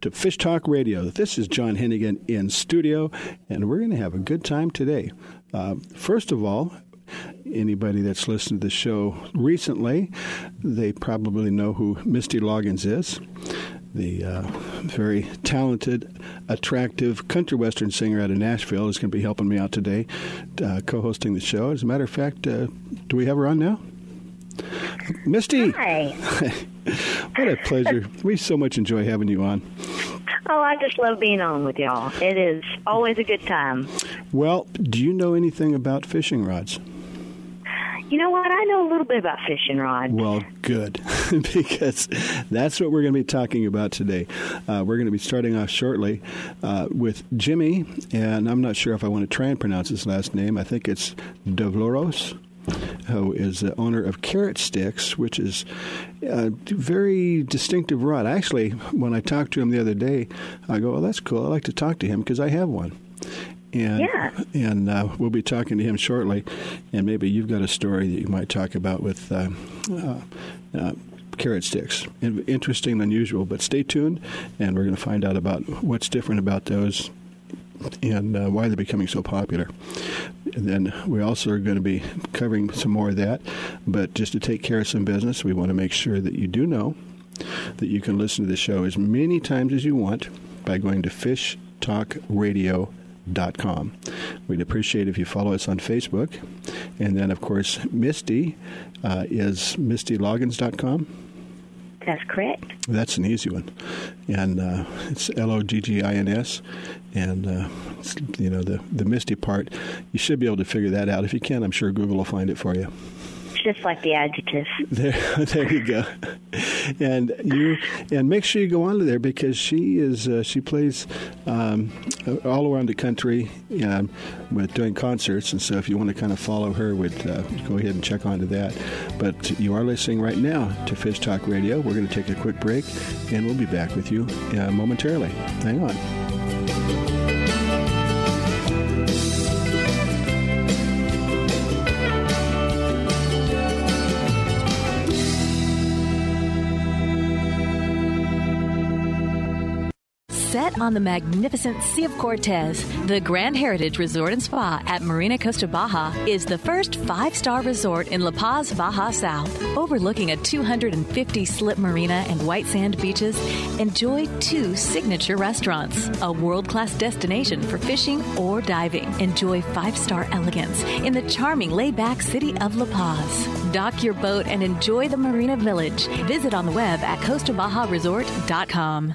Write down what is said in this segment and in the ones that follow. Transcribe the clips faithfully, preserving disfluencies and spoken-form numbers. to Fish Talk Radio. This is John Hennigan in studio, and we're going to have a good time today. Uh, first of all, anybody that's listened to the show recently, they probably know who Misty Loggins is, the uh, very talented, attractive country western singer out of Nashville is going to be helping me out today, uh, co-hosting the show. As a matter of fact, uh, do we have her on now? Misty! Hi. What a pleasure. We so much enjoy having you on. Oh, I just love being on with y'all. It is always a good time. Well, do you know anything about fishing rods? You know what? I know a little bit about fishing rods. Well, good, because that's what we're going to be talking about today. Uh, we're going to be starting off shortly uh, with Jimmy, and I'm not sure if I want to try and pronounce his last name. I think it's Davalos, who is the owner of Carrot Sticks, which is a very distinctive rod. Actually, when I talked to him the other day, I go, oh, that's cool. I'd like to talk to him because I have one. And, yeah. and uh, we'll be talking to him shortly. And maybe you've got a story that you might talk about with uh, uh, uh, Carrot Sticks. Interesting, unusual, but stay tuned. And we're going to find out about what's different about those and uh, why they're becoming so popular. And then we also are going to be covering some more of that. But just to take care of some business, we want to make sure that you do know that you can listen to the show as many times as you want by going to fish talk radio dot com. We'd appreciate if you follow us on Facebook. And then, of course, Misty uh, is misty loggins dot com. That's correct. That's an easy one. And uh, it's L O G G I N S. And, uh, you know, the, the Misty part, you should be able to figure that out. If you can, I'm sure Google will find it for you. Just like the adjective. There, there you go. And you, and make sure you go on to there because she is uh, she plays um, all around the country um, with doing concerts. And so, if you want to kind of follow her, with uh, go ahead and check onto that. But you are listening right now to Fish Talk Radio. We're going to take a quick break, and we'll be back with you uh, momentarily. Hang on. Set on the magnificent Sea of Cortez, the Grand Heritage Resort and Spa at Marina Costa Baja is the first five-star resort in La Paz, Baja South. Overlooking a two hundred fifty slip marina and white sand beaches, enjoy two signature restaurants, a world-class destination for fishing or diving. Enjoy five-star elegance in the charming laid-back city of La Paz. Dock your boat and enjoy the Marina Village. Visit on the web at costa baja resort dot com.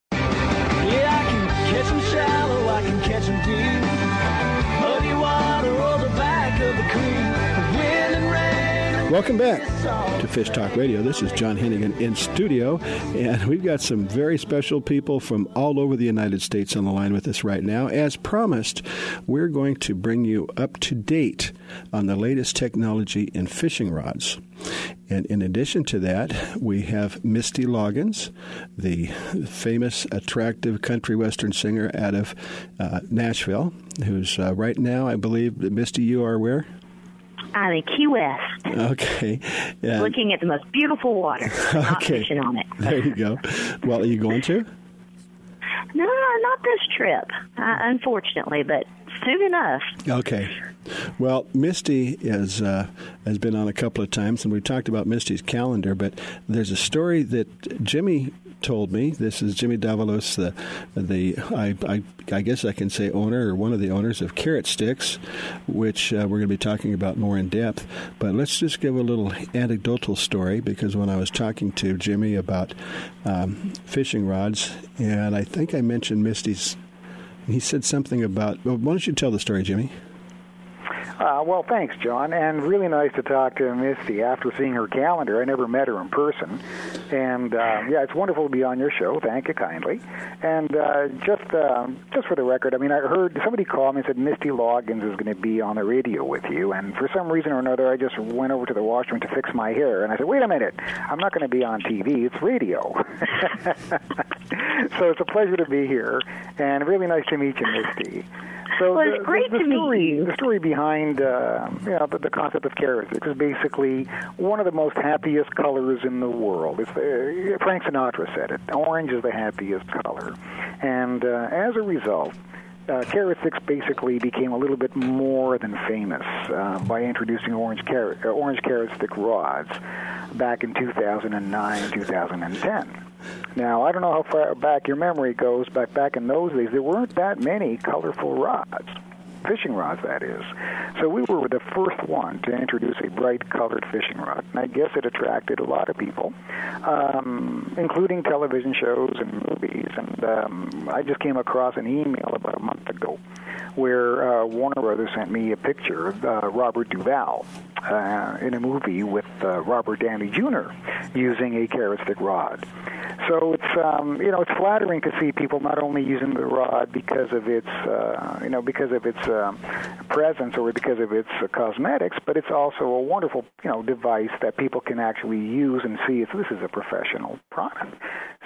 Welcome back to Fish Talk Radio. This is John Hennigan in studio, and we've got some very special people from all over the United States on the line with us right now. As promised, we're going to bring you up to date on the latest technology in fishing rods. And in addition to that, we have Misty Loggins, the famous, attractive country western singer out of uh, Nashville, who's uh, right now, I believe, Misty, you are where? I'm in Key West. Okay. Uh, Looking at the most beautiful water. Not okay. Fishing on it. There you go. Well, are you going to? No, not this trip, uh, unfortunately, but soon enough. Okay. Well, Misty is, uh, has been on a couple of times, and we've talked about Misty's calendar, but there's a story that Jimmy told me. This is Jimmy Davalos, the, the I, I, I guess I can say owner or one of the owners of Carrot Sticks, which uh, we're going to be talking about more in depth. But let's just give a little anecdotal story, because when I was talking to Jimmy about um, fishing rods, and I think I mentioned Misty's, he said something about, well, why don't you tell the story, Jimmy? Uh, well, thanks, John, and really nice to talk to Misty after seeing her calendar. I never met her in person, and, uh, yeah, it's wonderful to be on your show. Thank you kindly. And uh, just uh, just for the record, I mean, I heard somebody call me and said Misty Loggins is going to be on the radio with you, and for some reason or another, I just went over to the washroom to fix my hair, and I said, wait a minute, I'm not going to be on T V, it's radio. So it's a pleasure to be here, and really nice to meet you, Misty. So well, it's great the, the, the to story, meet you. The story behind uh, you know, the, the concept of Carrot Sticks is basically one of the most happiest colors in the world. It's the, Frank Sinatra said it. Orange is the happiest color. And uh, as a result, uh, Carrot Sticks basically became a little bit more than famous uh, by introducing orange carrot, uh, orange Carrot Stick rods back in two thousand nine, two thousand ten. Now, I don't know how far back your memory goes, but back in those days, there weren't that many colorful rods, fishing rods, that is. So we were the first one to introduce a bright-colored fishing rod, and I guess it attracted a lot of people, um, including television shows and movies. And um, I just came across an email about a month ago where uh, Warner Brothers sent me a picture of uh, Robert Duvall uh, in a movie with uh, Robert Downey Junior using a Carrot Stick rod. So it's um, you know it's flattering to see people not only using the rod because of its uh, you know because of its um, presence or because of its uh, cosmetics, but it's also a wonderful you know device that people can actually use and see if this is a professional product.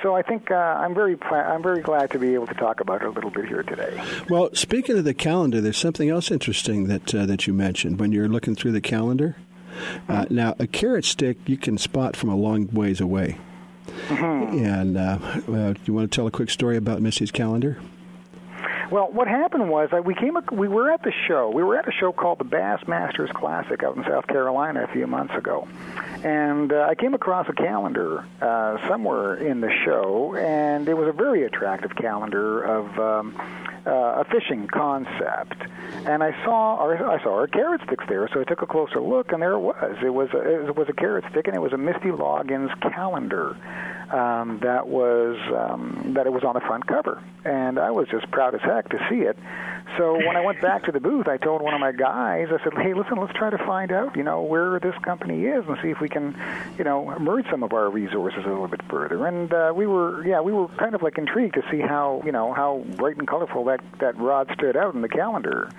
So I think uh, I'm very pl- I'm very glad to be able to talk about it a little bit here today. Well, speaking of the calendar, there's something else interesting that uh, that you mentioned when you're looking through the calendar. Uh, now, a Carrot Stick you can spot from a long ways away. Mm-hmm. And uh, uh, you want to tell a quick story about Misty's calendar? Well, what happened was I, we came. We were at the show. We were at a show called the Bassmasters Classic out in South Carolina a few months ago, and uh, I came across a calendar uh, somewhere in the show, and it was a very attractive calendar of um, uh, a fishing concept. And I saw our, I saw our Carrot Sticks there, so I took a closer look, and there it was. It was a, it was a Carrot Stick, and it was a Misty Loggins calendar. um, that was um, that it was on the front cover. And I was just proud as heck to see it. So when I went back to the booth, I told one of my guys, I said, hey, listen, let's try to find out, you know, where this company is and see if we can, you know, merge some of our resources a little bit further. And uh, we were, yeah, we were kind of like intrigued to see how, you know, how bright and colorful that, that rod stood out in the calendar.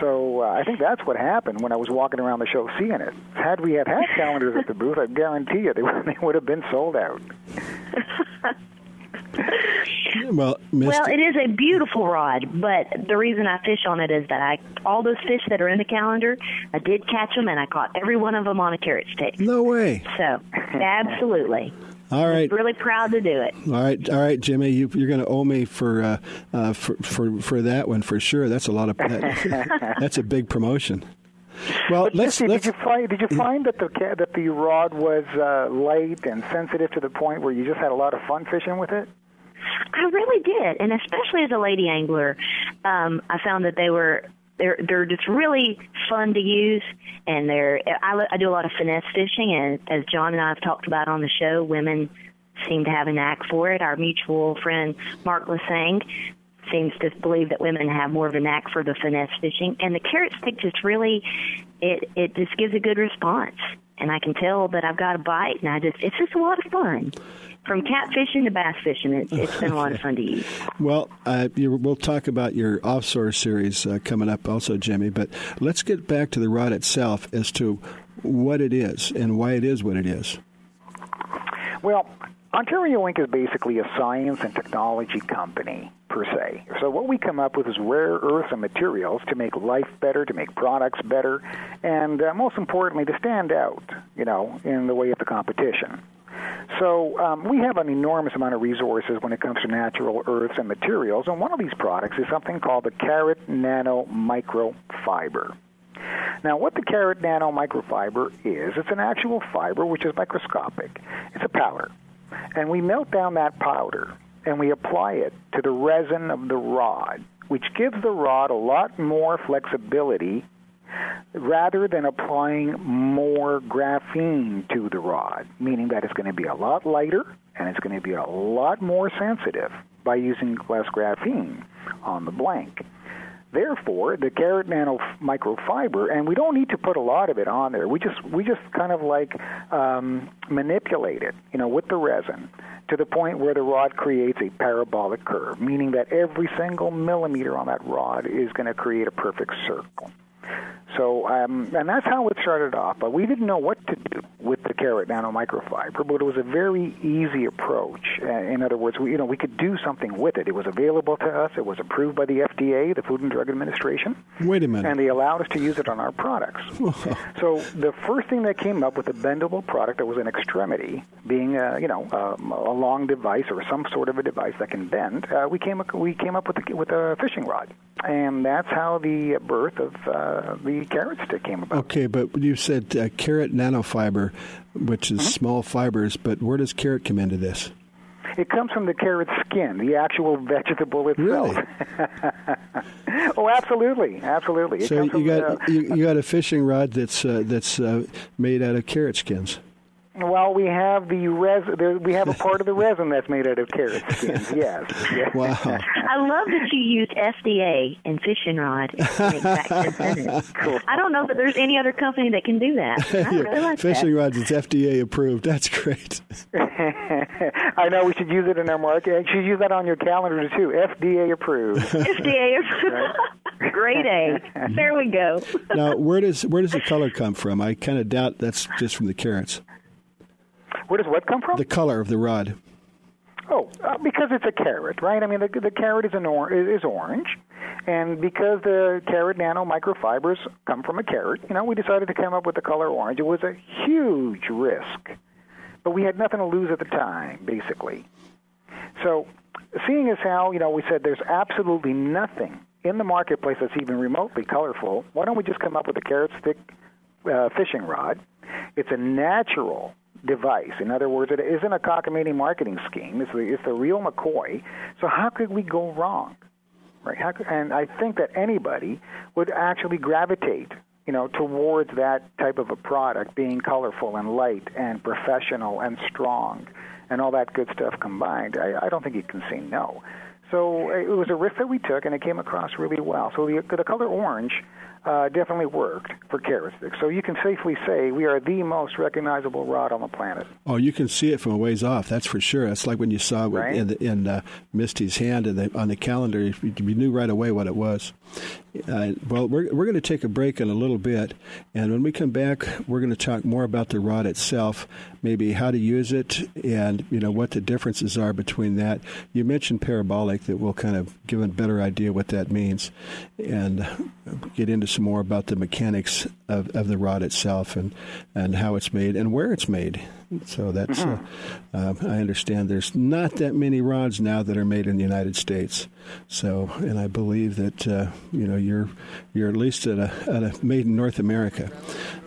So uh, I think that's what happened when I was walking around the show seeing it. Had we had had calendars at the booth, I guarantee you they would, they would have been sold out. Well, well, it is a beautiful rod, but the reason I fish on it is that I all those fish that are in the calendar, I did catch them, and I caught every one of them on a carrot stick. No way. So, absolutely. All right. I'm really proud to do it. All right, all right, Jimmy, you, you're going to owe me for, uh, uh, for for for that one for sure. That's a lot of that, that's a big promotion. Well, but let's, see, let's, did you find, did you find that the that the rod was uh, light and sensitive to the point where you just had a lot of fun fishing with it? I really did, and especially as a lady angler, um, I found that they were they're they're just really fun to use, and they're I, I do a lot of finesse fishing, and as John and I have talked about on the show, women seem to have a knack for it. Our mutual friend Mark Lesang seems to believe that women have more of a knack for the finesse fishing, and the carrot stick just really it it just gives a good response, and I can tell that I've got a bite, and I just it's just a lot of fun. From catfishing to bass fishing, it's, it's been a lot of fun to eat. Well, uh, you, we'll talk about your offshore series uh, coming up also, Jimmy, but let's get back to the rod itself as to what it is and why it is what it is. Well, Ontario Incorporated is basically a science and technology company, per se. So what we come up with is rare earths and materials to make life better, to make products better, and uh, most importantly, to stand out, you know, in the way of the competition. So um, we have an enormous amount of resources when it comes to natural earths and materials, and one of these products is something called the Carrot Nano Microfiber. Now, what the Carrot Nano Microfiber is, it's an actual fiber which is microscopic. It's a powder, and we melt down that powder, and we apply it to the resin of the rod, which gives the rod a lot more flexibility rather than applying more graphene to the rod, meaning that it's going to be a lot lighter and it's going to be a lot more sensitive by using less graphene on the blank. Therefore, the Carrot Nano Microfiber, and we don't need to put a lot of it on there. We just we just kind of like um, manipulate it, you know, with the resin to the point where the rod creates a parabolic curve, meaning that every single millimeter on that rod is going to create a perfect circle. So, um, and that's how it started off. But we didn't know what to do with the Carrot Nano Microfiber, but it was a very easy approach. In other words, we, you know, we could do something with it. It was available to us. It was approved by the F D A, the Food and Drug Administration. Wait a minute. And they allowed us to use it on our products. So the first thing that came up with a bendable product that was an extremity, being a, you know a, a long device or some sort of a device that can bend, uh, we came up, we came up with the, with a fishing rod, and that's how the birth of uh, the carrot stick came about. Okay, but you said uh, carrot nanofiber, which is mm-hmm. small fibers, but where does carrot come into this? It comes from the carrot skin, the actual vegetable itself. Really? Oh, absolutely, absolutely. It so comes you got from, uh, you, you got a fishing rod that's uh, that's uh, made out of carrot skins. Well, we have the res. The, we have a part of the resin that's made out of carrot skins. Yes. Yes. Wow. I love that you used F D A and fishing rod. Cool. I don't know that there's any other company that can do that. I really yeah. like fishing that. Rods, it's F D A approved. That's great. I know we should use it in our market. You should use that on your calendar too. F D A approved. F D A approved. Great A. There we go. Now, where does where does the color come from? I kind of doubt that's just from the carrots. Where does what come from? The color of the rod. Oh, uh, because it's a carrot, right? I mean, the, the carrot is an or, is orange, and because the Carrot Nano Microfibers come from a carrot, you know, we decided to come up with the color orange. It was a huge risk, but we had nothing to lose at the time, basically. So, seeing as how, you know, we said there's absolutely nothing in the marketplace that's even remotely colorful, why don't we just come up with a carrot stick uh, fishing rod? It's a natural device. In other words, it isn't a cockamamie marketing scheme. It's the, it's the real McCoy. So how could we go wrong, right? How could, and I think that anybody would actually gravitate, you know, towards that type of a product being colorful and light and professional and strong and all that good stuff combined, I, I don't think you can say no. So it was a risk that we took, and it came across really well. So the, the color orange uh, definitely worked for Carrot Sticks. So you can safely say we are the most recognizable rod on the planet. Oh, you can see it from a ways off, that's for sure. That's like when you saw it right? in, the, in uh, Misty's hand in the, on the calendar. You, you knew right away what it was. Uh, well, we're, we're going to take a break in a little bit, and when we come back, we're going to talk more about the rod itself, maybe how to use it, and you know what the differences are between that. You mentioned parabolic, that will kind of give a better idea what that means, and get into some more about the mechanics of, of the rod itself, and, and how it's made and where it's made. So that's, uh, uh, I understand there's not that many rods now that are made in the United States. So, and I believe that, uh, you know, you're you're at least at a, at a made in North America.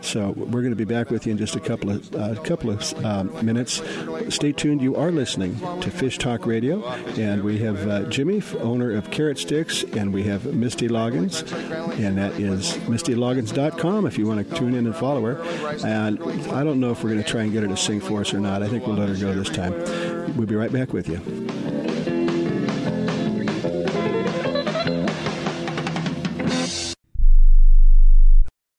So we're going to be back with you in just a couple of, uh, couple of um, minutes. Stay tuned. You are listening to Fish Talk Radio, and we have uh, Jimmy, owner of Carrot Sticks, and we have Misty Loggins, and that is misty loggins dot com if you want to tune in and follow her. And I don't know if we're going to try and get her to sing for us or not. I think we'll let her go this time. We'll be right back with you.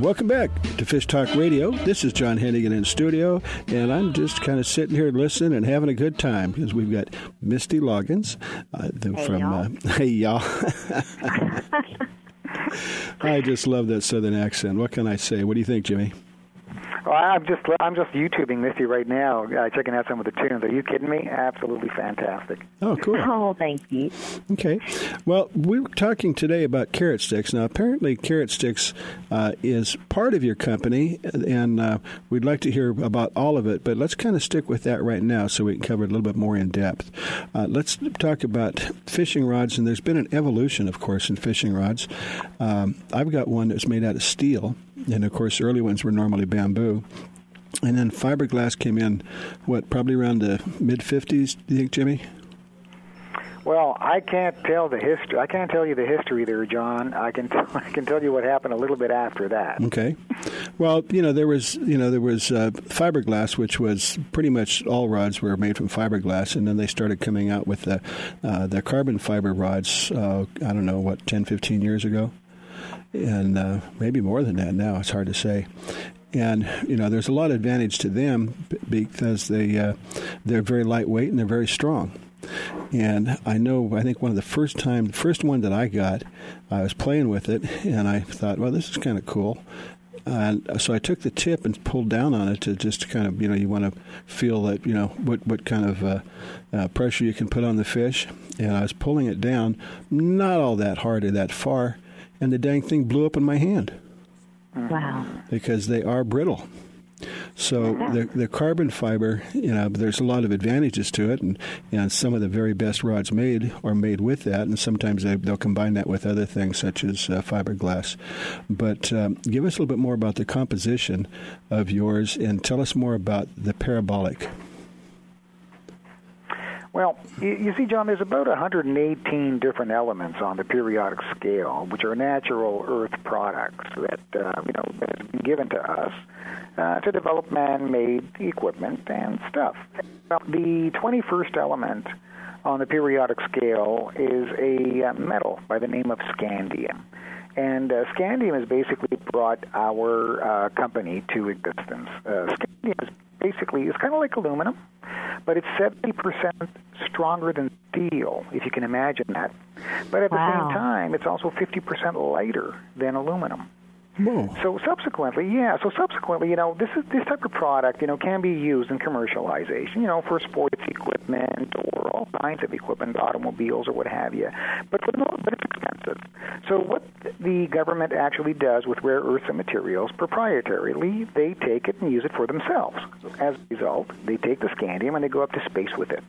Welcome back to Fish Talk Radio. This is John Hennigan in studio, and I'm just kind of sitting here listening and having a good time because we've got Misty Loggins uh, hey from y'all. Uh, Hey Y'all. I just love that southern accent. What can I say? What do you think, Jimmy? Well, I'm just I'm just YouTubing Misty right now, uh, checking out some of the tunes. Are you kidding me? Absolutely fantastic. Oh, cool. Oh, thank you. Okay. Well, we were talking today about Carrot Sticks. Now, apparently Carrot Sticks uh, is part of your company, and uh, we'd like to hear about all of it, but let's kind of stick with that right now so we can cover it a little bit more in depth. Uh, let's talk about fishing rods, and there's been an evolution, of course, in fishing rods. Um, I've got one that's made out of steel. And, of course, early ones were normally bamboo. And then fiberglass came in, what, probably around the mid-fifties, do you think, Jimmy? Well, I can't tell the history. I can't tell you the history there, John. I can t- I can tell you what happened a little bit after that. Okay. Well, you know, there was, you know, there was uh, fiberglass, which was pretty much all rods were made from fiberglass, and then they started coming out with the, uh, the carbon fiber rods, uh, I don't know, what, ten, fifteen years ago? And uh, maybe more than that now. It's hard to say. And, you know, there's a lot of advantage to them because they, uh, they're very lightweight and they're very strong. And I know, I think one of the first time, the first one that I got, I was playing with it, and I thought, well, this is kind of cool. And so I took the tip and pulled down on it to just kind of, you know, you want to feel that, you know, what, what kind of uh, uh, pressure you can put on the fish. And I was pulling it down, not all that hard or that far. And the dang thing blew up in my hand. Wow. Because they are brittle. So the, the carbon fiber, you know, there's a lot of advantages to it. And, and some of the very best rods made are made with that. And sometimes they, they'll combine that with other things such as uh, fiberglass. But um, give us a little bit more about the composition of yours and tell us more about the parabolic. Well, you see, John, there's about one hundred eighteen different elements on the periodic scale, which are natural earth products that, uh, you know, have been given to us uh, to develop man-made equipment and stuff. Well, the twenty-first element on the periodic scale is a metal by the name of scandium. And uh, scandium has basically brought our uh, company to existence. Uh, scandium is basically, it's kind of like aluminum, but it's seventy percent stronger than steel, if you can imagine that. But at wow. the same time, it's also fifty percent lighter than aluminum. Whoa. So subsequently, yeah, so subsequently, you know, this is this type of product, you know, can be used in commercialization, you know, for sports equipment or all kinds of equipment, automobiles or what have you. But for the most part, it's expensive. So what the government actually does with rare earths and materials, proprietarily, they take it and use it for themselves. As a result, they take the scandium and they go up to space with it.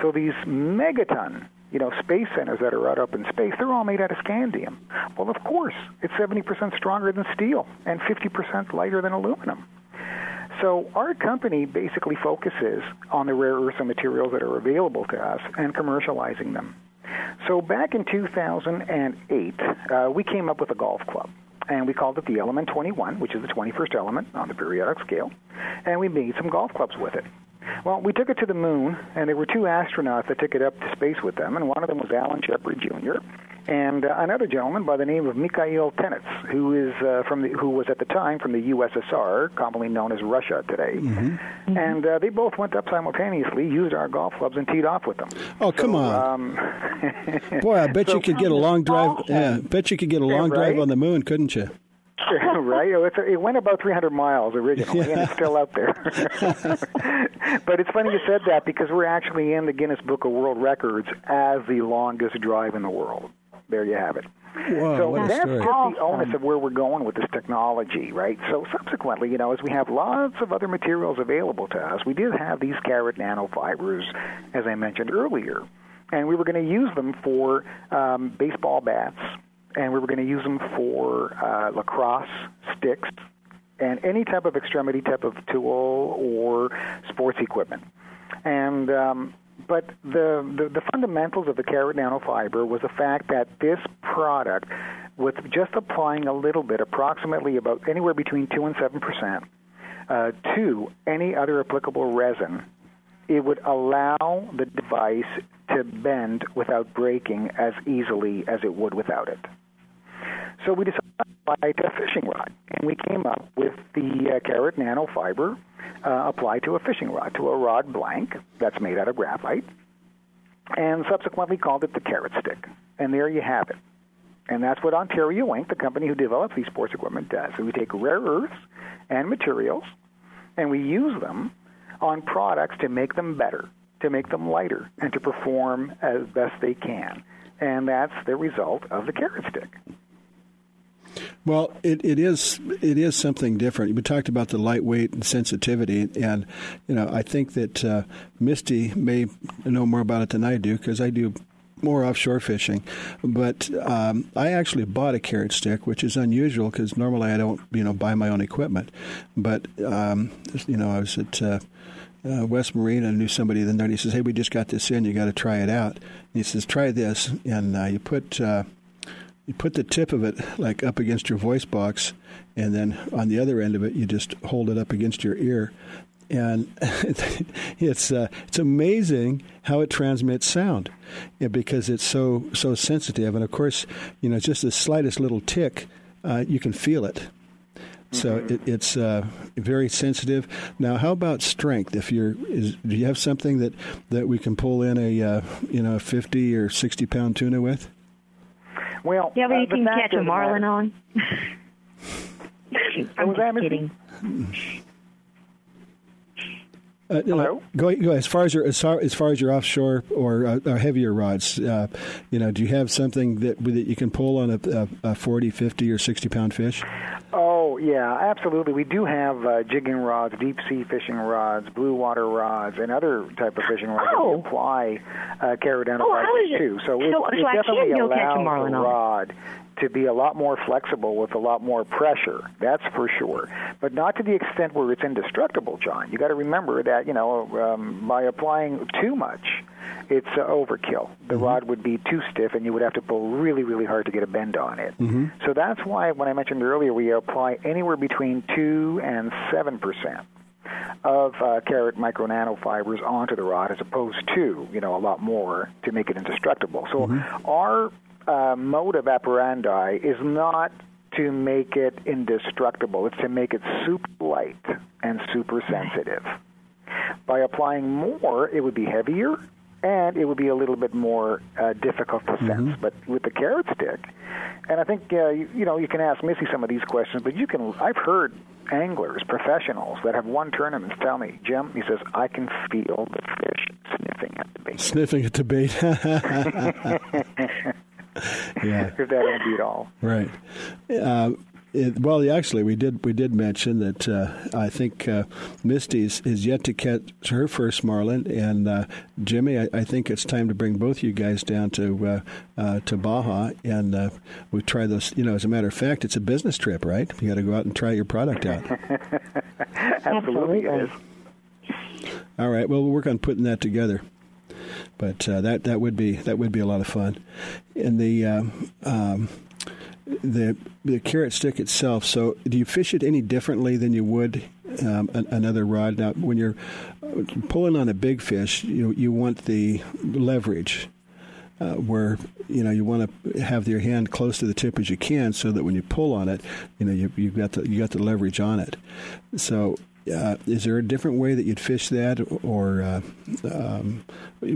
So these megaton You know, space centers that are out up in space, they're all made out of scandium. Well, of course, it's seventy percent stronger than steel and fifty percent lighter than aluminum. So our company basically focuses on the rare earths and materials that are available to us and commercializing them. So back in two thousand eight, uh, we came up with a golf club. And we called it the Element twenty-one, which is the twenty-first element on the periodic scale. And we made some golf clubs with it. Well, we took it to the moon, and there were two astronauts that took it up to space with them, and one of them was Alan Shepard Junior and uh, another gentleman by the name of Mikhail Tenets, who is uh, from the, who was at the time from the U S S R, commonly known as Russia today. Mm-hmm. Mm-hmm. And uh, they both went up simultaneously, used our golf clubs, and teed off with them. Oh, so, come on! Um, Boy, I bet so, you could get a long drive. Yeah, bet you could get a long right? drive on the moon, couldn't you? Right? It went about three hundred miles originally, yeah. and it's still out there. But it's funny you said that because we're actually in the Guinness Book of World Records as the longest drive in the world. There you have it. Whoa, so that's just the onus of where we're going with this technology, right? So subsequently, you know, as we have lots of other materials available to us, we did have these carrot nanofibers, as I mentioned earlier, and we were going to use them for um, baseball bats, and we were going to use them for uh, lacrosse sticks and any type of extremity type of tool or sports equipment. And um, but the, the the fundamentals of the carrot nanofiber was the fact that this product, with just applying a little bit, approximately about anywhere between two and seven percent uh, to any other applicable resin, it would allow the device to bend without breaking as easily as it would without it. So we decided to apply to a fishing rod, and we came up with the uh, carrot nanofiber uh, applied to a fishing rod, to a rod blank that's made out of graphite, and subsequently called it the carrot stick. And there you have it. And that's what Ontario Incorporated, the company who develops these sports equipment, does. So we take rare earths and materials, and we use them on products to make them better, to make them lighter, and to perform as best they can. And that's the result of the carrot stick. Well, it, it is it is something different. We talked about the lightweight and sensitivity, and you know I think that uh, Misty may know more about it than I do because I do more offshore fishing. But um, I actually bought a carrot stick, which is unusual because normally I don't you know buy my own equipment. But um, you know I was at uh, uh, West Marine and I knew somebody the night. He says, "Hey, we just got this in. You got to try it out." And he says, "Try this," and uh, you put. Uh, You put the tip of it like up against your voice box, and then on the other end of it, you just hold it up against your ear, and it's uh, it's amazing how it transmits sound, because it's so so sensitive. And of course, you know, just the slightest little tick, uh, you can feel it. So it, it's uh, very sensitive. Now, how about strength? If you're, is, do you have something that, that we can pull in a uh, you know fifty or sixty pound tuna with? Well, yeah, but you uh, can catch a marlin matter. on. I'm just kidding. Uh, Hello. Go, go as far as your as far, as far as your offshore or, uh, or heavier rods. Uh, you know, do you have something that that you can pull on a, a, a forty, fifty, or sixty pound fish? Oh yeah, absolutely. We do have uh, jigging rods, deep sea fishing rods, blue water rods, and other type of fishing rods oh. that we apply uh, carrot nano fibers to. So it, so, it so definitely allows the rod on. to be a lot more flexible with a lot more pressure. That's for sure, but not to the extent where it's indestructible, John. You got to remember that. You know, um, by applying too much, it's uh, overkill. The mm-hmm. rod would be too stiff, and you would have to pull really, really hard to get a bend on it. Mm-hmm. So that's why, when I mentioned earlier, we apply anywhere between two and seven percent of uh, carrot micro nanofibers onto the rod as opposed to, you know, a lot more to make it indestructible. So mm-hmm. our uh, mode of operandi is not to make it indestructible. It's to make it super light and super sensitive. By applying more, it would be heavier, and it would be a little bit more uh, difficult to sense. Mm-hmm. But with the carrot stick, and I think, uh, you, you know, you can ask Missy some of these questions, but you can, I've heard anglers, professionals that have won tournaments tell me, Jim, he says, I can feel the fish sniffing at the bait. Sniffing at the bait. Yeah. If that won't be at all. Right. Uh, It, well, actually, we did we did mention that uh, I think uh, Misty is, is yet to catch her first marlin, and uh, Jimmy, I, I think it's time to bring both you guys down to uh, uh, to Baja, and uh, we try those. You know, as a matter of fact, it's a business trip, right? You got to go out and try your product out. Absolutely, yes. All right. Well, we'll work on putting that together. But uh, that that would be that would be a lot of fun, and the. Um, um, The the carrot stick itself. So, do you fish it any differently than you would um, another rod? Now, when you're pulling on a big fish, you you want the leverage, uh, where you know you want to have your hand close to the tip as you can, so that when you pull on it, you know you you've got the you got the leverage on it. So, uh, is there a different way that you'd fish that, or uh, um,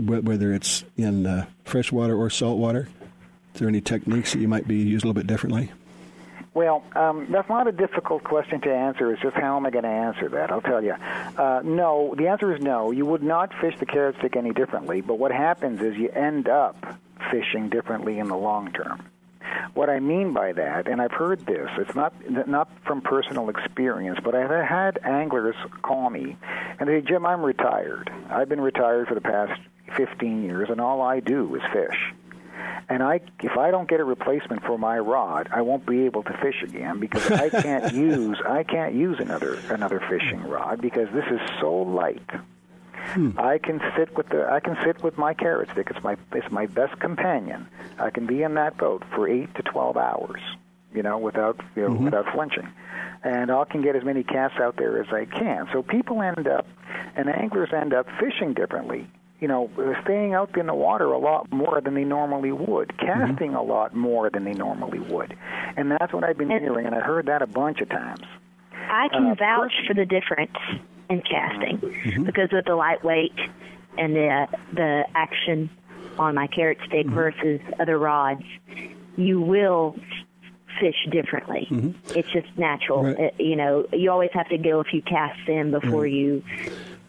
whether it's in uh, freshwater or saltwater? Is there any techniques that you might be used a little bit differently? Well, um, that's not a difficult question to answer. It's just how am I going to answer that? I'll tell you. Uh, no, the answer is no. You would not fish the carrot stick any differently, but what happens is you end up fishing differently in the long term. What I mean by that, and I've heard this, it's not not from personal experience, but I've had anglers call me and they say, Jim, I'm retired. I've been retired for the past fifteen years, and all I do is fish. And I, if I don't get a replacement for my rod, I won't be able to fish again because I can't use I can't use another another fishing rod because this is so light. Hmm. I can sit with the I can sit with my carrot stick. It's my it's my best companion. I can be in that boat for eight to twelve hours, you know, without you know, mm-hmm. without flinching, and I can get as many casts out there as I can. So people end up, and anglers end up fishing differently. You know, staying out in the water a lot more than they normally would, casting mm-hmm. a lot more than they normally would. And that's what I've been and hearing, and I heard that a bunch of times. I can uh, vouch for the difference in casting mm-hmm. because of the lightweight and the, the action on my carrot stick mm-hmm. versus other rods. You will fish differently. Mm-hmm. It's just natural. Right. It, you know, you always have to go a few casts in before right. you...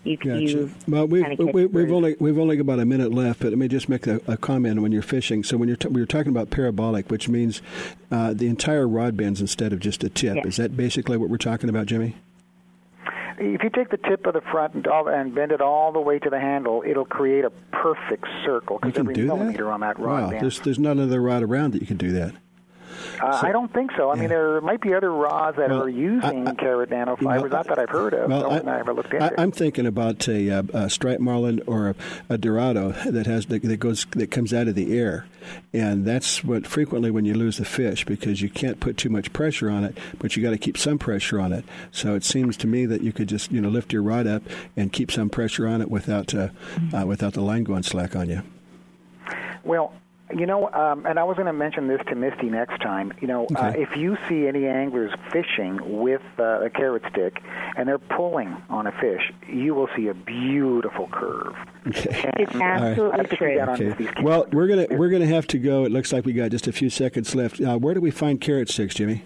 You, gotcha. you well, we've we, we've only we've only got about a minute left, but let me just make a, a comment when you're fishing. So when you're t- we were talking about parabolic, which means uh, the entire rod bends instead of just a tip. Yes. Is that basically what we're talking about, Jimmy? If you take the tip of the front and, all, and bend it all the way to the handle, it'll create a perfect circle. You can every do millimeter that? On that rod wow, band. There's there's none other rod around that you can do that. Uh, so, I don't think so. I yeah. mean, there might be other rods that well, are using I, I, Carrot nanofibers, well, not that I've heard of. Well, I, I never looked into. I, I'm thinking about a, a, a striped marlin or a, a dorado that has that, that goes that comes out of the air, and that's what frequently when you lose the fish because you can't put too much pressure on it, but you got to keep some pressure on it. So it seems to me that you could just you know lift your rod up and keep some pressure on it without uh, mm-hmm. uh, without the line going slack on you. Well. You know, um, and I was going to mention this to Misty next time. You know, okay. uh, if you see any anglers fishing with uh, a carrot stick and they're pulling on a fish, you will see a beautiful curve. Okay. It's absolutely true. Okay. Well, we're gonna we're gonna have to go. It looks like we got just a few seconds left. Uh, where do we find carrot sticks, Jimmy?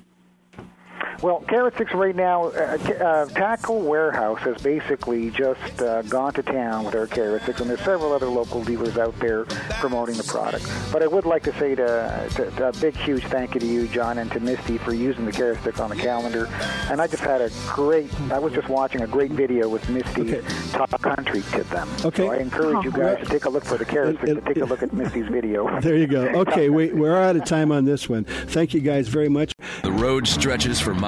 Well, Carrot Sticks right now, uh, t- uh, Tackle Warehouse has basically just uh, gone to town with our Carrot Sticks, and there's several other local dealers out there promoting the product. But I would like to say to, to, to a big, huge thank you to you, John, and to Misty for using the Carrot Sticks on the calendar. And I just had a great, I was just watching a great video with Misty okay. Top Country to them. Okay. So I encourage oh, you guys right. to take a look for the Carrot Sticks and take a look at Misty's video. There you go. Okay, we, we're out of time on this one. Thank you guys very much. The road stretches for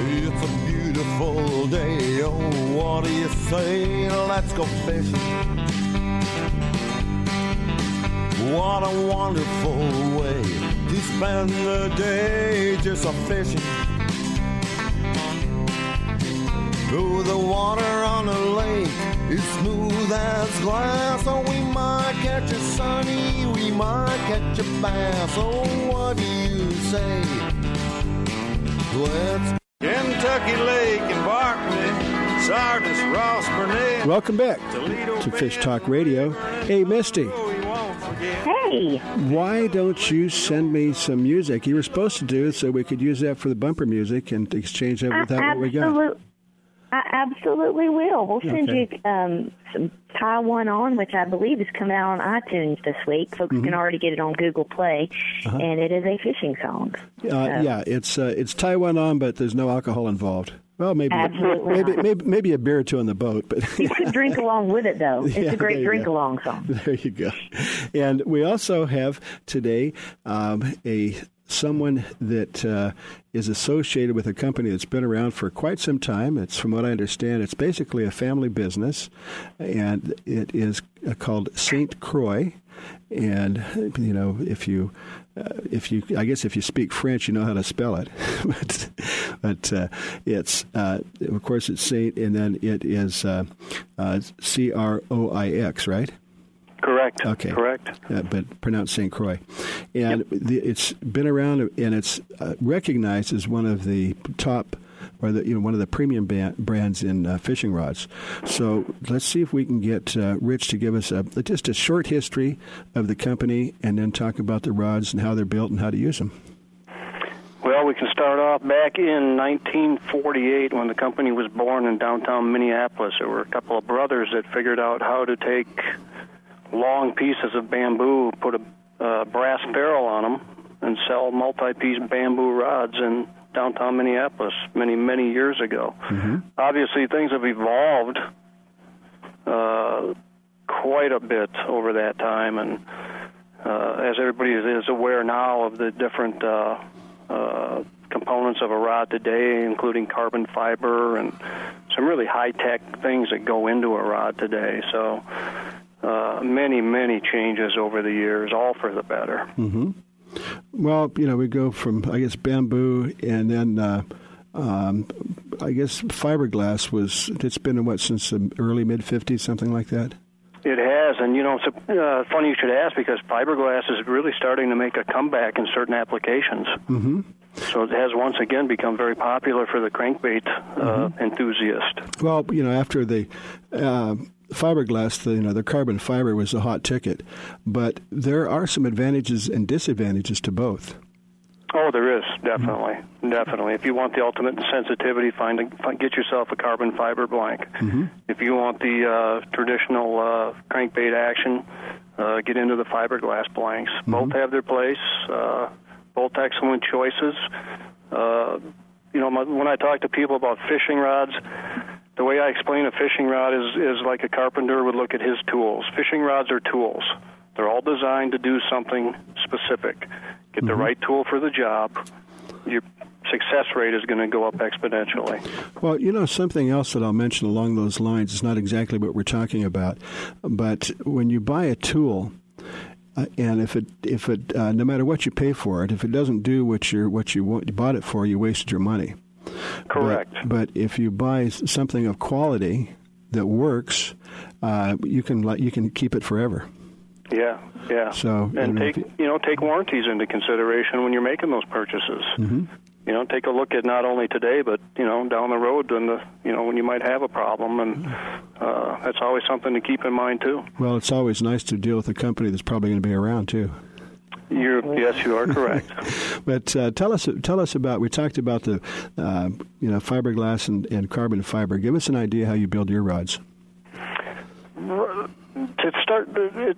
It's a beautiful day, oh, what do you say? Let's go fishing. What a wonderful way to spend the day, just a fishing. Though the water on the lake is smooth as glass, oh, we might catch a sunny, we might catch a bass, oh, what do you say? Let's Kentucky Lake and Barkley, Sardis, Ross, Burnett. Welcome back to Fish Talk Radio. Hey, Misty. Hey. Why don't you send me some music? You were supposed to do it so we could use that for the bumper music and exchange that with uh, that what we got. I absolutely will. We'll send okay. you um, some Tie One On, which I believe is coming out on iTunes this week. Folks mm-hmm. can already get it on Google Play, uh-huh. and it is a fishing song. Uh, so. Yeah, it's uh, it's Tie One On, but there's no alcohol involved. Well, maybe maybe, maybe maybe a beer or two on the boat. But you could drink along with it, though. It's yeah, a great drink-along song. There you go. And we also have today um, a someone that uh, is associated with a company that's been around for quite some time. It's, from what I understand, it's basically a family business, and it is called Saint Croix. And, you know, if you, uh, if you, I guess if you speak French, you know how to spell it. but but uh, it's, uh, of course, it's Saint, and then it is uh, uh, C R O I X, right? Correct. Okay. Correct. Uh, but pronounced Saint Croix. And yep. the, it's been around, and it's uh, recognized as one of the top, or the, you know, one of the premium ban- brands in uh, fishing rods. So let's see if we can get uh, Rich to give us a, just a short history of the company, and then talk about the rods and how they're built and how to use them. Well, we can start off back in nineteen forty-eight when the company was born in downtown Minneapolis. There were a couple of brothers that figured out how to take long pieces of bamboo, put a uh, brass barrel on them, and sell multi-piece bamboo rods in downtown Minneapolis many, many years ago. Mm-hmm. Obviously, things have evolved uh, quite a bit over that time, and uh, as everybody is aware now of the different uh, uh, components of a rod today, including carbon fiber and some really high-tech things that go into a rod today. So Uh, many, many changes over the years, all for the better. Mm-hmm. Well, you know, we go from, I guess, bamboo, and then uh, um, I guess fiberglass was, it's been, what, since the early, mid-fifties, something like that? It has, and, you know, it's uh, funny you should ask, because fiberglass is really starting to make a comeback in certain applications. Mm-hmm. So it has once again become very popular for the crankbait uh, mm-hmm. enthusiast. Well, you know, after the Uh, Fiberglass, the, you know, the carbon fiber was a hot ticket, but there are some advantages and disadvantages to both. Oh, there is, definitely, mm-hmm. definitely. If you want the ultimate sensitivity, find, a, find get yourself a carbon fiber blank. Mm-hmm. If you want the uh, traditional uh, crankbait action, uh, get into the fiberglass blanks. Mm-hmm. Both have their place, uh, both excellent choices. Uh, you know, my, when I talk to people about fishing rods, the way I explain a fishing rod is, is like a carpenter would look at his tools. Fishing rods are tools. They're all designed to do something specific. Get mm-hmm. the right tool for the job, your success rate is going to go up exponentially. Well, you know, something else that I'll mention along those lines is not exactly what we're talking about, but when you buy a tool, Uh, and if it, if it, uh, no matter what you pay for it, if it doesn't do what you what you want, you bought it for, you wasted your money. Correct. But, but if you buy something of quality that works, uh, you can you can keep it forever. Yeah, yeah. So and take you, you know take warranties into consideration when you're making those purchases. Mm-hmm. You know, take a look at not only today, but, you know, down the road, and the, you know, when you might have a problem, and uh, that's always something to keep in mind too. Well, it's always nice to deal with a company that's probably going to be around too. You're, yes, you are correct. But uh, tell us, tell us about. We talked about the, uh, you know, fiberglass and, and carbon fiber. Give us an idea how you build your rods. To start, it,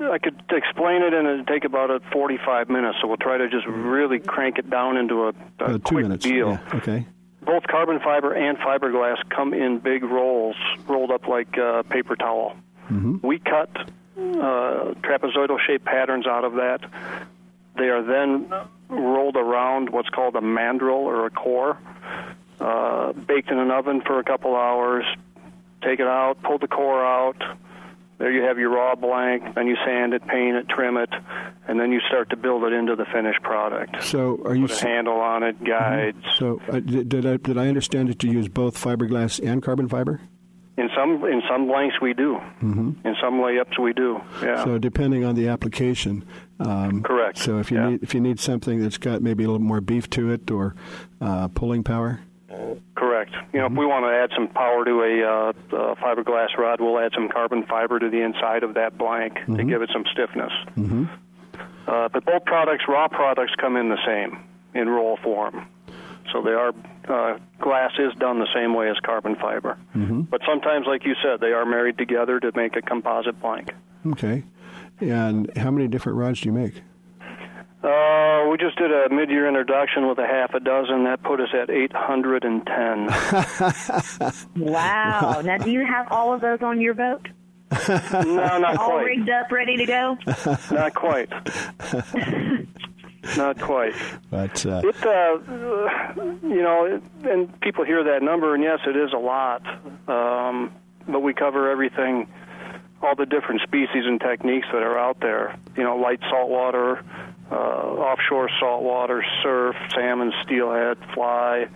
I could explain it, and it'd take about a forty-five minutes. So we'll try to just really crank it down into a, a uh, two quick minutes. Deal. Yeah. Okay. Both carbon fiber and fiberglass come in big rolls, rolled up like uh, paper towel. Mm-hmm. We cut uh, trapezoidal-shaped patterns out of that. They are then rolled around what's called a mandrel or a core, uh, baked in an oven for a couple hours. Take it out, pull the core out. There you have your raw blank, then you sand it, paint it, trim it, and then you start to build it into the finished product. So are you Put a s- handle on it, guides. Mm-hmm. So uh, did, did I did I understand that you use both fiberglass and carbon fiber? In some in some blanks we do. Mm-hmm. In some layups we do. Yeah. So depending on the application. Um, Correct. So if you yeah. need if you need something that's got maybe a little more beef to it or uh, pulling power. Correct. You know, mm-hmm. if we want to add some power to a uh, uh, fiberglass rod, we'll add some carbon fiber to the inside of that blank mm-hmm. to give it some stiffness. Mm-hmm. Uh, but both products, raw products, come in the same in roll form. So they are uh, glass is done the same way as carbon fiber. Mm-hmm. But sometimes, like you said, they are married together to make a composite blank. Okay. And how many different rods do you make? Uh, we just did a mid-year introduction with a half a dozen. That put us at eight hundred ten. Wow. Now, do you have all of those on your boat? No, not quite. All rigged up, ready to go? Not quite. Not quite. But uh, it, uh, you know, it, and people hear that number, and yes, it is a lot. Um, but we cover everything, all the different species and techniques that are out there. You know, light saltwater, uh, offshore saltwater, surf, salmon, steelhead, fly,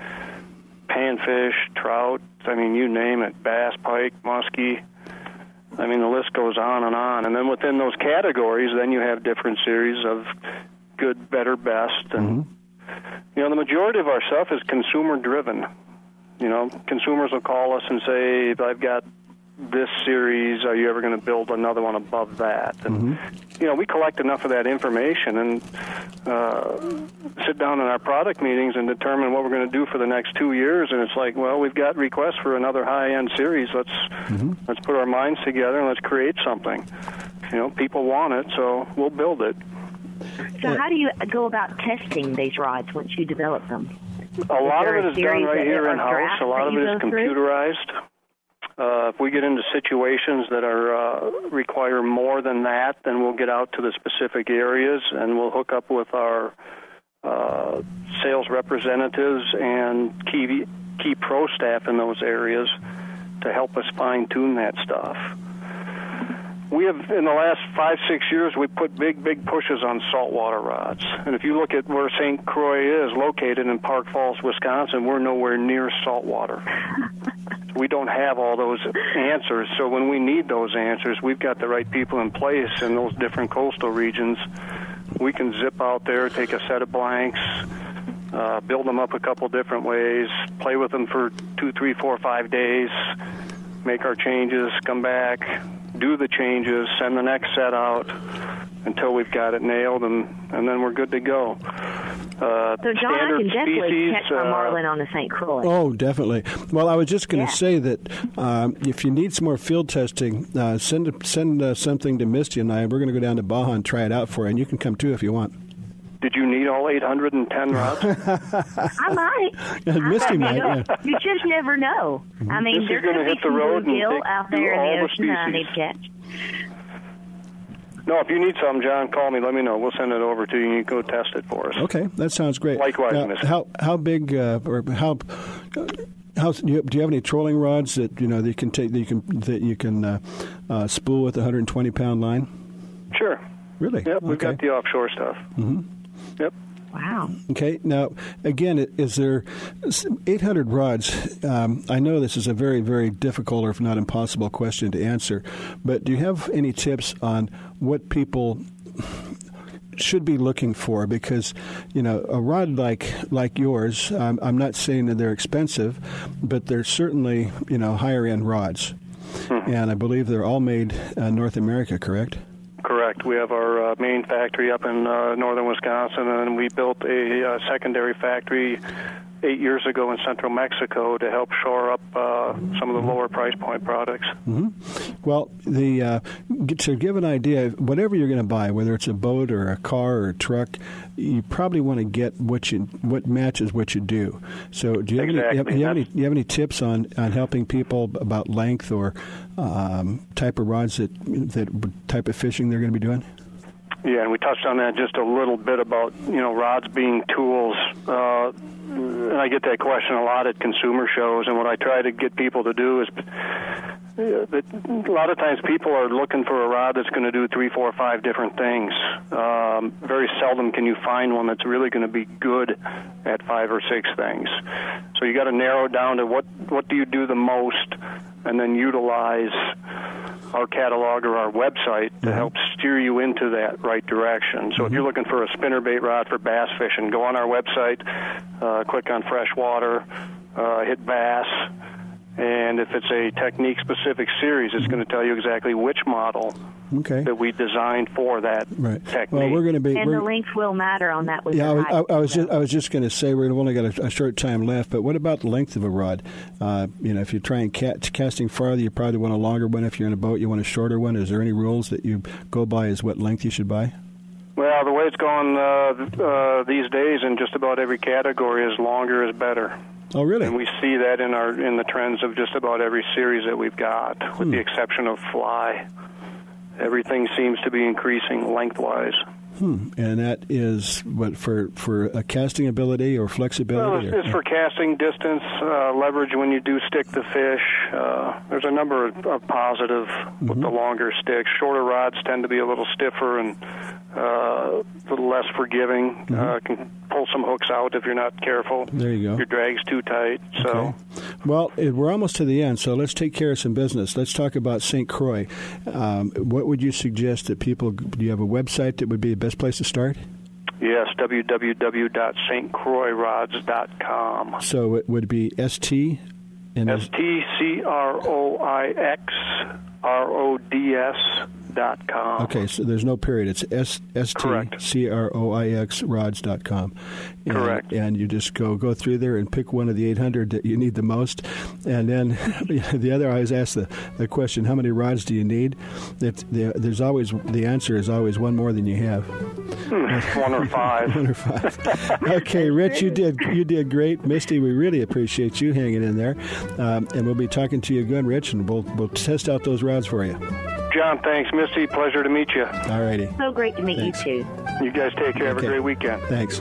panfish, trout. I mean, you name it: bass, pike, muskie. I mean, the list goes on and on. And then within those categories, then you have different series of good, better, best. And, mm-hmm. you know, the majority of our stuff is consumer-driven. You know, consumers will call us and say, I've got this series. Are you ever going to build another one above that? And, mm-hmm. you know, we collect enough of that information and uh, sit down in our product meetings and determine what we're going to do for the next two years. And it's like, well, we've got requests for another high-end series. Let's mm-hmm. let's put our minds together and let's create something. You know, people want it, so we'll build it. So how do you go about testing these rods once you develop them? A lot of it is done right here in-house. A lot of it is computerized. Uh, if we get into situations that are uh, require more than that, then we'll get out to the specific areas and we'll hook up with our uh, sales representatives and key, key pro staff in those areas to help us fine-tune that stuff. We have, in the last five, six years, we put big, big pushes on saltwater rods. And if you look at where Saint Croix is located in Park Falls, Wisconsin, we're nowhere near saltwater. We don't have all those answers. So when we need those answers, we've got the right people in place in those different coastal regions. We can zip out there, take a set of blanks, uh, build them up a couple different ways, play with them for two, three, four, five days, make our changes, come back, do the changes, send the next set out until we've got it nailed, and, and then we're good to go. Uh, so, John, I can definitely species, catch my uh, marlin on the Saint Croix. Oh, definitely. Well, I was just going to yeah. say that um, if you need some more field testing, uh, send send uh, something to Misty and I, and we're going to go down to Baja and try it out for you, and you can come too if you want. Did you need all eight hundred ten rods? I might. Yeah, Misty might, yeah. You just never know. Mm-hmm. I mean, there's going to be some bluegill out there in the ocean I need to catch. No, if you need some, John, call me. Let me know. We'll send it over to you, and you can go test it for us. Okay, that sounds great. Likewise, now, Misty. How, how big uh, or how... Uh, How, do you have any trolling rods that you know that you can take that you can that you can uh, uh, spool with a one hundred twenty pound line? Sure. Really? Yep. Okay. We've got the offshore stuff. Mm-hmm. Yep. Wow. Okay. Now, again, is there eight hundred rods? Um, I know this is a very, very difficult, or if not impossible, question to answer. But do you have any tips on what people should be looking for? Because, you know, a rod like like yours, um, I'm not saying that they're expensive, but they're certainly, you know, higher-end rods. Mm-hmm. And I believe they're all made in uh, North America, correct? Correct. We have our uh, main factory up in uh, northern Wisconsin, and we built a uh, secondary factory eight years ago in central Mexico to help shore up uh, some of the lower price point products. Mm-hmm. Well, the uh, to give an idea, whatever you're going to buy, whether it's a boat or a car or a truck, you probably want to get what you what matches what you do. So, do you have, exactly. any, do you have any do you have any tips on, on helping people about length or um, type of rods that that type of fishing they're going to be doing? Yeah, and we touched on that just a little bit about, you know, rods being tools. Uh, and I get that question a lot at consumer shows, and what I try to get people to do is that a lot of times people are looking for a rod that's going to do three, four, five different things. Um, very seldom can you find one that's really going to be good at five or six things. So you got to narrow it down to what, what do you do the most, and then utilize our catalog or our website to help steer you into that right direction. So if you're looking for a spinnerbait rod for bass fishing, go on our website, uh, click on freshwater, uh, hit bass, And if it's a technique-specific series, it's going to tell you exactly which model okay. that we designed for that right. technique. Well, we're going to be, and the length will matter on that. With yeah, I, I, I was so. just, I was just going to say we've only got a, a short time left, but what about the length of a rod? Uh, you know, if you're trying cat, casting farther, you probably want a longer one. If you're in a boat, you want a shorter one. Is there any rules that you go by as what length you should buy? Well, the way it's going uh, uh, these days in just about every category is longer is better. Oh, really? And we see that in our in the trends of just about every series that we've got, with hmm. the exception of fly. Everything seems to be increasing lengthwise. Hmm. And that is what for for a casting ability or flexibility? Well, it's, it's for casting, distance, uh, leverage when you do stick the fish. Uh, there's a number of, of positive mm-hmm. with the longer sticks. Shorter rods tend to be a little stiffer and uh, a little less forgiving. Mm-hmm. Uh, can pull some hooks out if you're not careful. There you go. Your drag's too tight. So, okay. Well, we're almost to the end, so let's take care of some business. Let's talk about Saint Croix. Um, what would you suggest that people, do you have a website that would be a best place to start? Yes, w w w dot st croix rods dot com. So it would be S T? S T C R O I X R O D S dot com. Okay, so there's no period. It's S T C R O I X rods dot com. Correct. And you just go go through there and pick one of the eight hundred that you need the most. And then the other, I always ask the, the question, how many rods do you need? That there's always the answer is always one more than you have. one or five. one or five. Okay, Rich, you did you did great. Misty, we really appreciate you hanging in there. Um, and we'll be talking to you again, Rich, and we'll we'll test out those rods for you. John, thanks. Misty, pleasure to meet you. All righty. So great to meet thanks. you, too. You guys take care. Have okay. a great weekend. Thanks.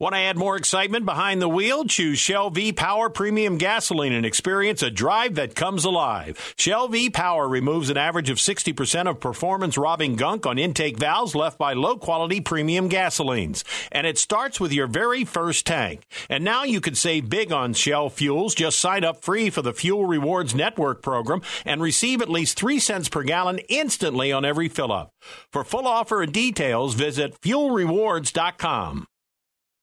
Want to add more excitement behind the wheel? Choose Shell V-Power Premium Gasoline and experience a drive that comes alive. Shell V-Power removes an average of sixty percent of performance-robbing gunk on intake valves left by low-quality premium gasolines. And it starts with your very first tank. And now you can save big on Shell fuels. Just sign up free for the Fuel Rewards Network program and receive at least three cents per gallon instantly on every fill-up. For full offer and details, visit fuel rewards dot com.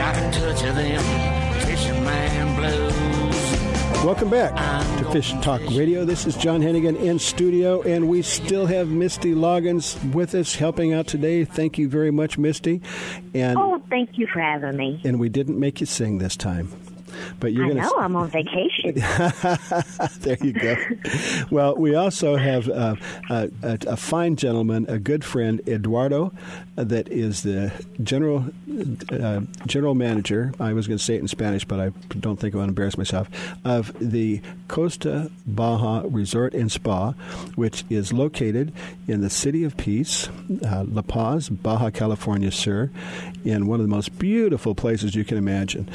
Got a touch of them, fisherman. Welcome back to Fish Talk Radio. This is John Hennigan in studio, and we still have Misty Loggins with us helping out today. Thank you very much, Misty. And oh, thank you for having me. And we didn't make you sing this time. But you're I gonna know, I'm on vacation. There you go. Well, we also have uh, a, a, a fine gentleman, a good friend, Eduardo, uh, that is the general uh, general manager, I was going to say it in Spanish, but I don't think I want to embarrass myself, of the Costa Baja Resort and Spa, which is located in the City of Peace, uh, La Paz, Baja California Sur, in one of the most beautiful places you can imagine.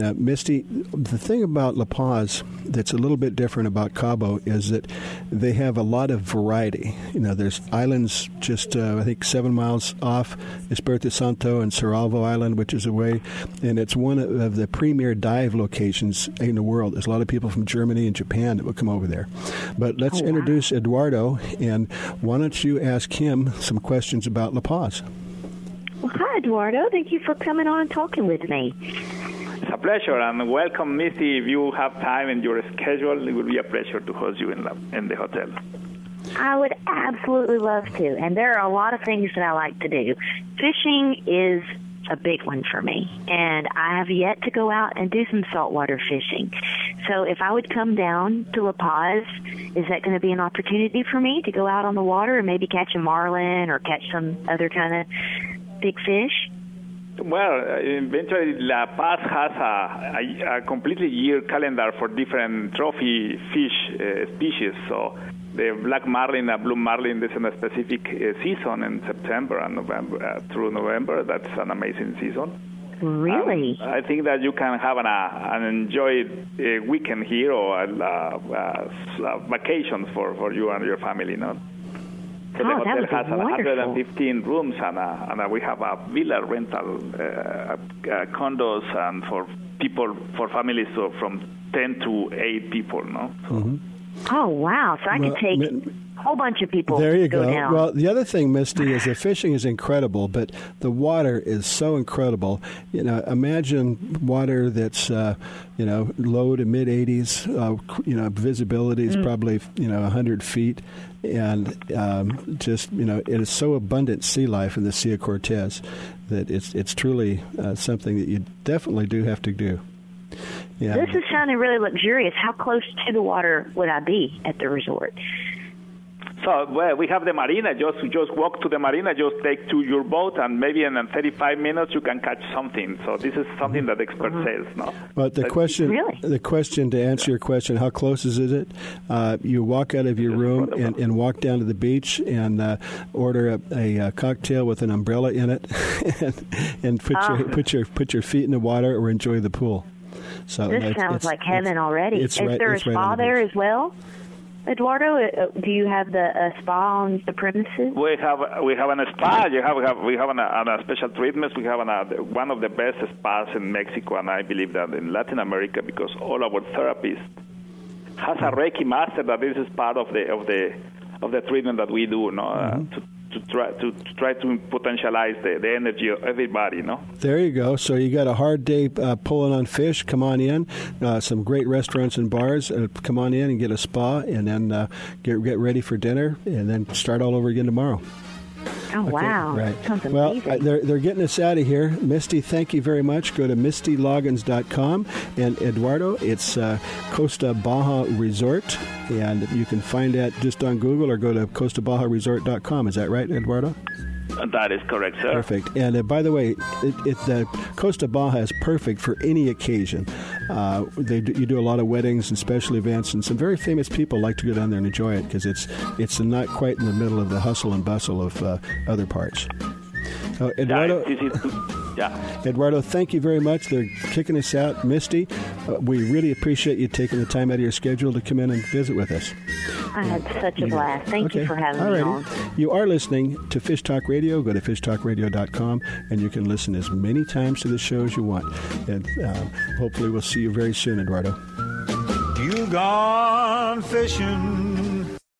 Uh, Misty, the thing about La Paz that's a little bit different about Cabo is that they have a lot of variety. You know, there's islands just, uh, I think, seven miles off Espiritu Santo and Cerralvo Island, which is away, and it's one of the premier dive locations in the world. There's a lot of people from Germany and Japan that will come over there. But let's oh, wow. introduce Eduardo, and why don't you ask him some questions about La Paz? Well, hi, Eduardo. Thank you for coming on and talking with me. It's a pleasure, and welcome, Misty. If you have time in your schedule, it would be a pleasure to host you in the, in the hotel. I would absolutely love to, and there are a lot of things that I like to do. Fishing is a big one for me, and I have yet to go out and do some saltwater fishing. So if I would come down to La Paz, is that going to be an opportunity for me to go out on the water and maybe catch a marlin or catch some other kind of big fish? Well, eventually La Paz has a, a, a completely year calendar for different trophy fish uh, species. So the black marlin, a blue marlin, there's a specific uh, season in September and November uh, through November. That's an amazing season. Really? Um, I think that you can have an, uh, an enjoyed uh, weekend here or a, a, a vacation for, for you and your family, you know? So oh, the hotel has one hundred fifteen rooms, and, uh, and uh, we have a villa rental uh, uh, condos and for people, for families so from ten to eight people, no? So. Mm-hmm. Oh, wow. So I well, could take... M- whole bunch of people there you go, go down. Well, the other thing, Misty, is the fishing is incredible, but the water is so incredible. You know, imagine water that's, uh, you know, low to mid-eighties, uh, you know, visibility is mm. probably, you know, one hundred feet, and um, just, you know, it is so abundant sea life in the Sea of Cortez that it's, it's truly uh, something that you definitely do have to do. Yeah. This is sounding really luxurious. How close to the water would I be at the resort? So well, we have the marina. Just just walk to the marina. Just take to your boat, and maybe in thirty-five minutes you can catch something. So this is something that expert uh-huh. says. No, but the That's, question, really? the question to answer your question, how close is it? Uh, you walk out of your just room and, and walk down to the beach and uh, order a, a, a cocktail with an umbrella in it, and, and put uh-huh. your put your put your feet in the water or enjoy the pool. So this it's, sounds it's, like heaven it's, already. It's is right, there a spa right the there as well? Eduardo, do you have the uh, spa on the premises? We have we have a spa. You have, we have we have an, an, a special treatment. We have an, a, one of the best spas in Mexico, and I believe that in Latin America, because all our therapists has a Reiki master. That this is part of the of the of the treatment that we do. No. Mm-hmm. Uh, to, To try to, to try to potentialize the, the energy of everybody, no? There you go. So you got a hard day uh, pulling on fish. Come on in. Uh, some great restaurants and bars. Uh, come on in and get a spa, and then uh, get get ready for dinner, and then start all over again tomorrow. Oh, okay, wow. Right. Well, uh, they're, they're getting us out of here. Misty, thank you very much. Go to misty loggins dot com. And Eduardo, it's uh, Costa Baja Resort. And you can find that just on Google or go to costa baja resort dot com. Is that right, Eduardo? That is correct, sir. Perfect. And uh, by the way, it, it, the Costa Baja is perfect for any occasion. Uh, they do, you do a lot of weddings and special events, and some very famous people like to go down there and enjoy it because it's it's not quite in the middle of the hustle and bustle of uh, other parts. Uh, Eduardo, yeah. Eduardo, thank you very much. They're kicking us out. Misty, uh, we really appreciate you taking the time out of your schedule to come in and visit with us. I had such a blast. Thank okay. you for having Alrighty. me on. You are listening to Fish Talk Radio. Go to fish talk radio dot com, and you can listen as many times to the show as you want. And uh, hopefully we'll see you very soon, Eduardo. You gone fishing